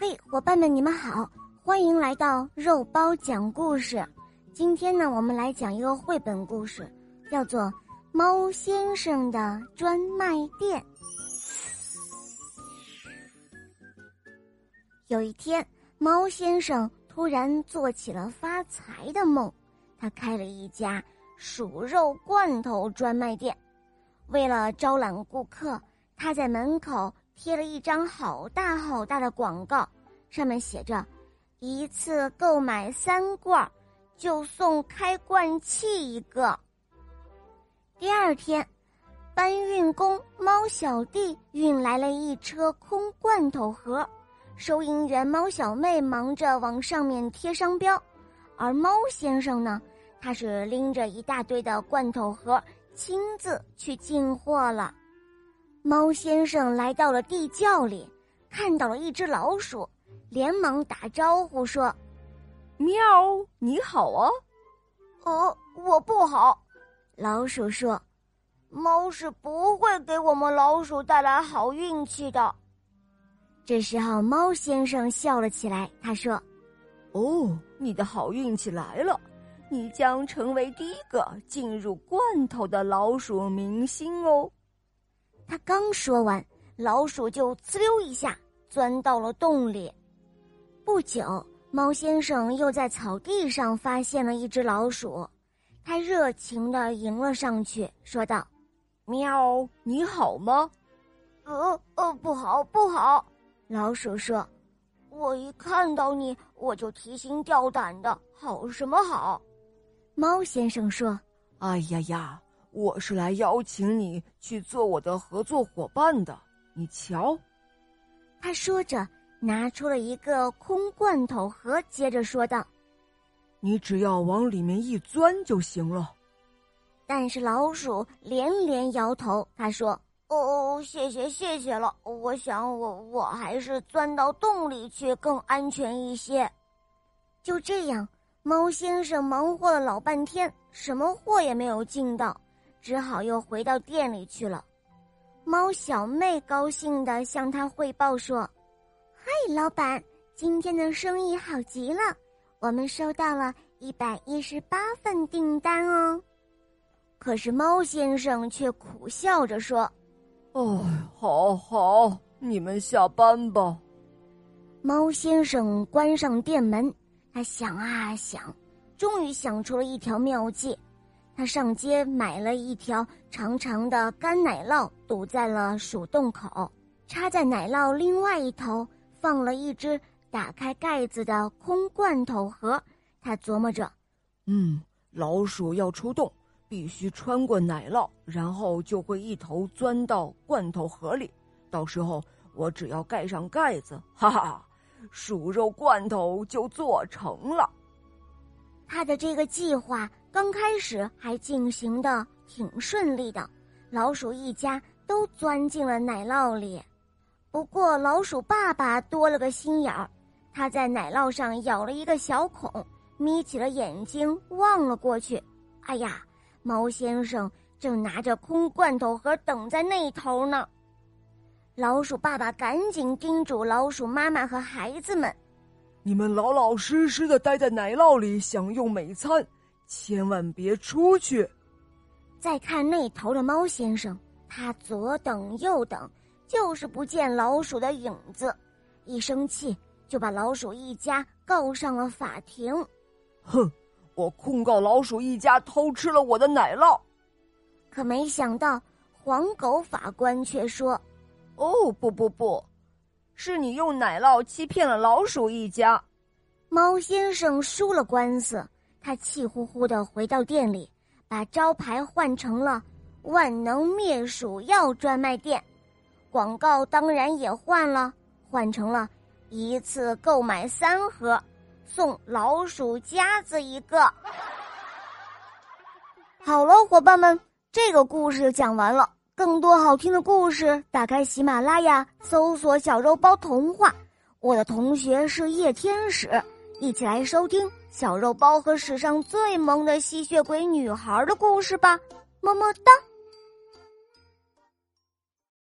嘿，伙伴们，你们好，欢迎来到肉包讲故事。今天呢，我们来讲一个绘本故事，叫做《猫先生的专卖店》。有一天，猫先生突然做起了发财的梦，他开了一家鼠肉罐头专卖店。为了招揽顾客，他在门口贴了一张好大好大的广告，上面写着：一次购买3罐，就送开罐器1个。第二天，搬运工猫小弟运来了一车空罐头盒，收银员猫小妹忙着往上面贴商标，而猫先生呢，他是拎着一大堆的罐头盒，亲自去进货了。猫先生来到了地窖里，看到了一只老鼠，连忙打招呼说：喵，你好啊。我不好。老鼠说：猫是不会给我们老鼠带来好运气的。这时候猫先生笑了起来，他说：你的好运气来了，你将成为第一个进入罐头的老鼠明星哦。他刚说完，老鼠就呲溜一下钻到了洞里。不久，猫先生又在草地上发现了一只老鼠，他热情地迎了上去，说道：喵，你好吗？不好。老鼠说：我一看到你，我就提心吊胆的，好什么好？猫先生说：哎呀呀，我是来邀请你去做我的合作伙伴的，你瞧。他说着拿出了一个空罐头盒，接着说道：你只要往里面一钻就行了。但是老鼠连连摇头，他说：谢谢了，我想我还是钻到洞里去更安全一些。就这样，猫先生忙活了老半天，什么货也没有进到，只好又回到店里去了。猫小妹高兴地向他汇报说：嗨，老板，今天的生意好极了，我们收到了118份订单哦。可是猫先生却苦笑着说：好，你们下班吧。猫先生关上店门，他想啊想，终于想出了一条妙计。他上街买了一条长长的干奶酪，堵在了鼠洞口，插在奶酪另外一头放了一只打开盖子的空罐头盒。他琢磨着，老鼠要出洞，必须穿过奶酪，然后就会一头钻到罐头盒里。到时候我只要盖上盖子，哈哈，鼠肉罐头就做成了。他的这个计划刚开始还进行得挺顺利的，老鼠一家都钻进了奶酪里。不过老鼠爸爸多了个心眼儿，他在奶酪上咬了一个小孔，眯起了眼睛望了过去。哎呀，猫先生正拿着空罐头盒等在那头呢。老鼠爸爸赶紧叮嘱老鼠妈妈和孩子们：你们老老实实地待在奶酪里享用美餐，千万别出去。再看那头的猫先生，他左等右等，就是不见老鼠的影子，一生气就把老鼠一家告上了法庭。哼，我控告老鼠一家偷吃了我的奶酪。可没想到黄狗法官却说：不，是你用奶酪欺骗了老鼠一家。猫先生输了官司，他气呼呼地回到店里，把招牌换成了万能灭鼠药专卖店，广告当然也换成了一次购买3盒，送老鼠夹子1个。好了，伙伴们，这个故事讲完了。更多好听的故事，打开喜马拉雅，搜索小肉包童话。我的同学是夜天使，一起来收听小肉包和史上最萌的吸血鬼女孩的故事吧。么么哒。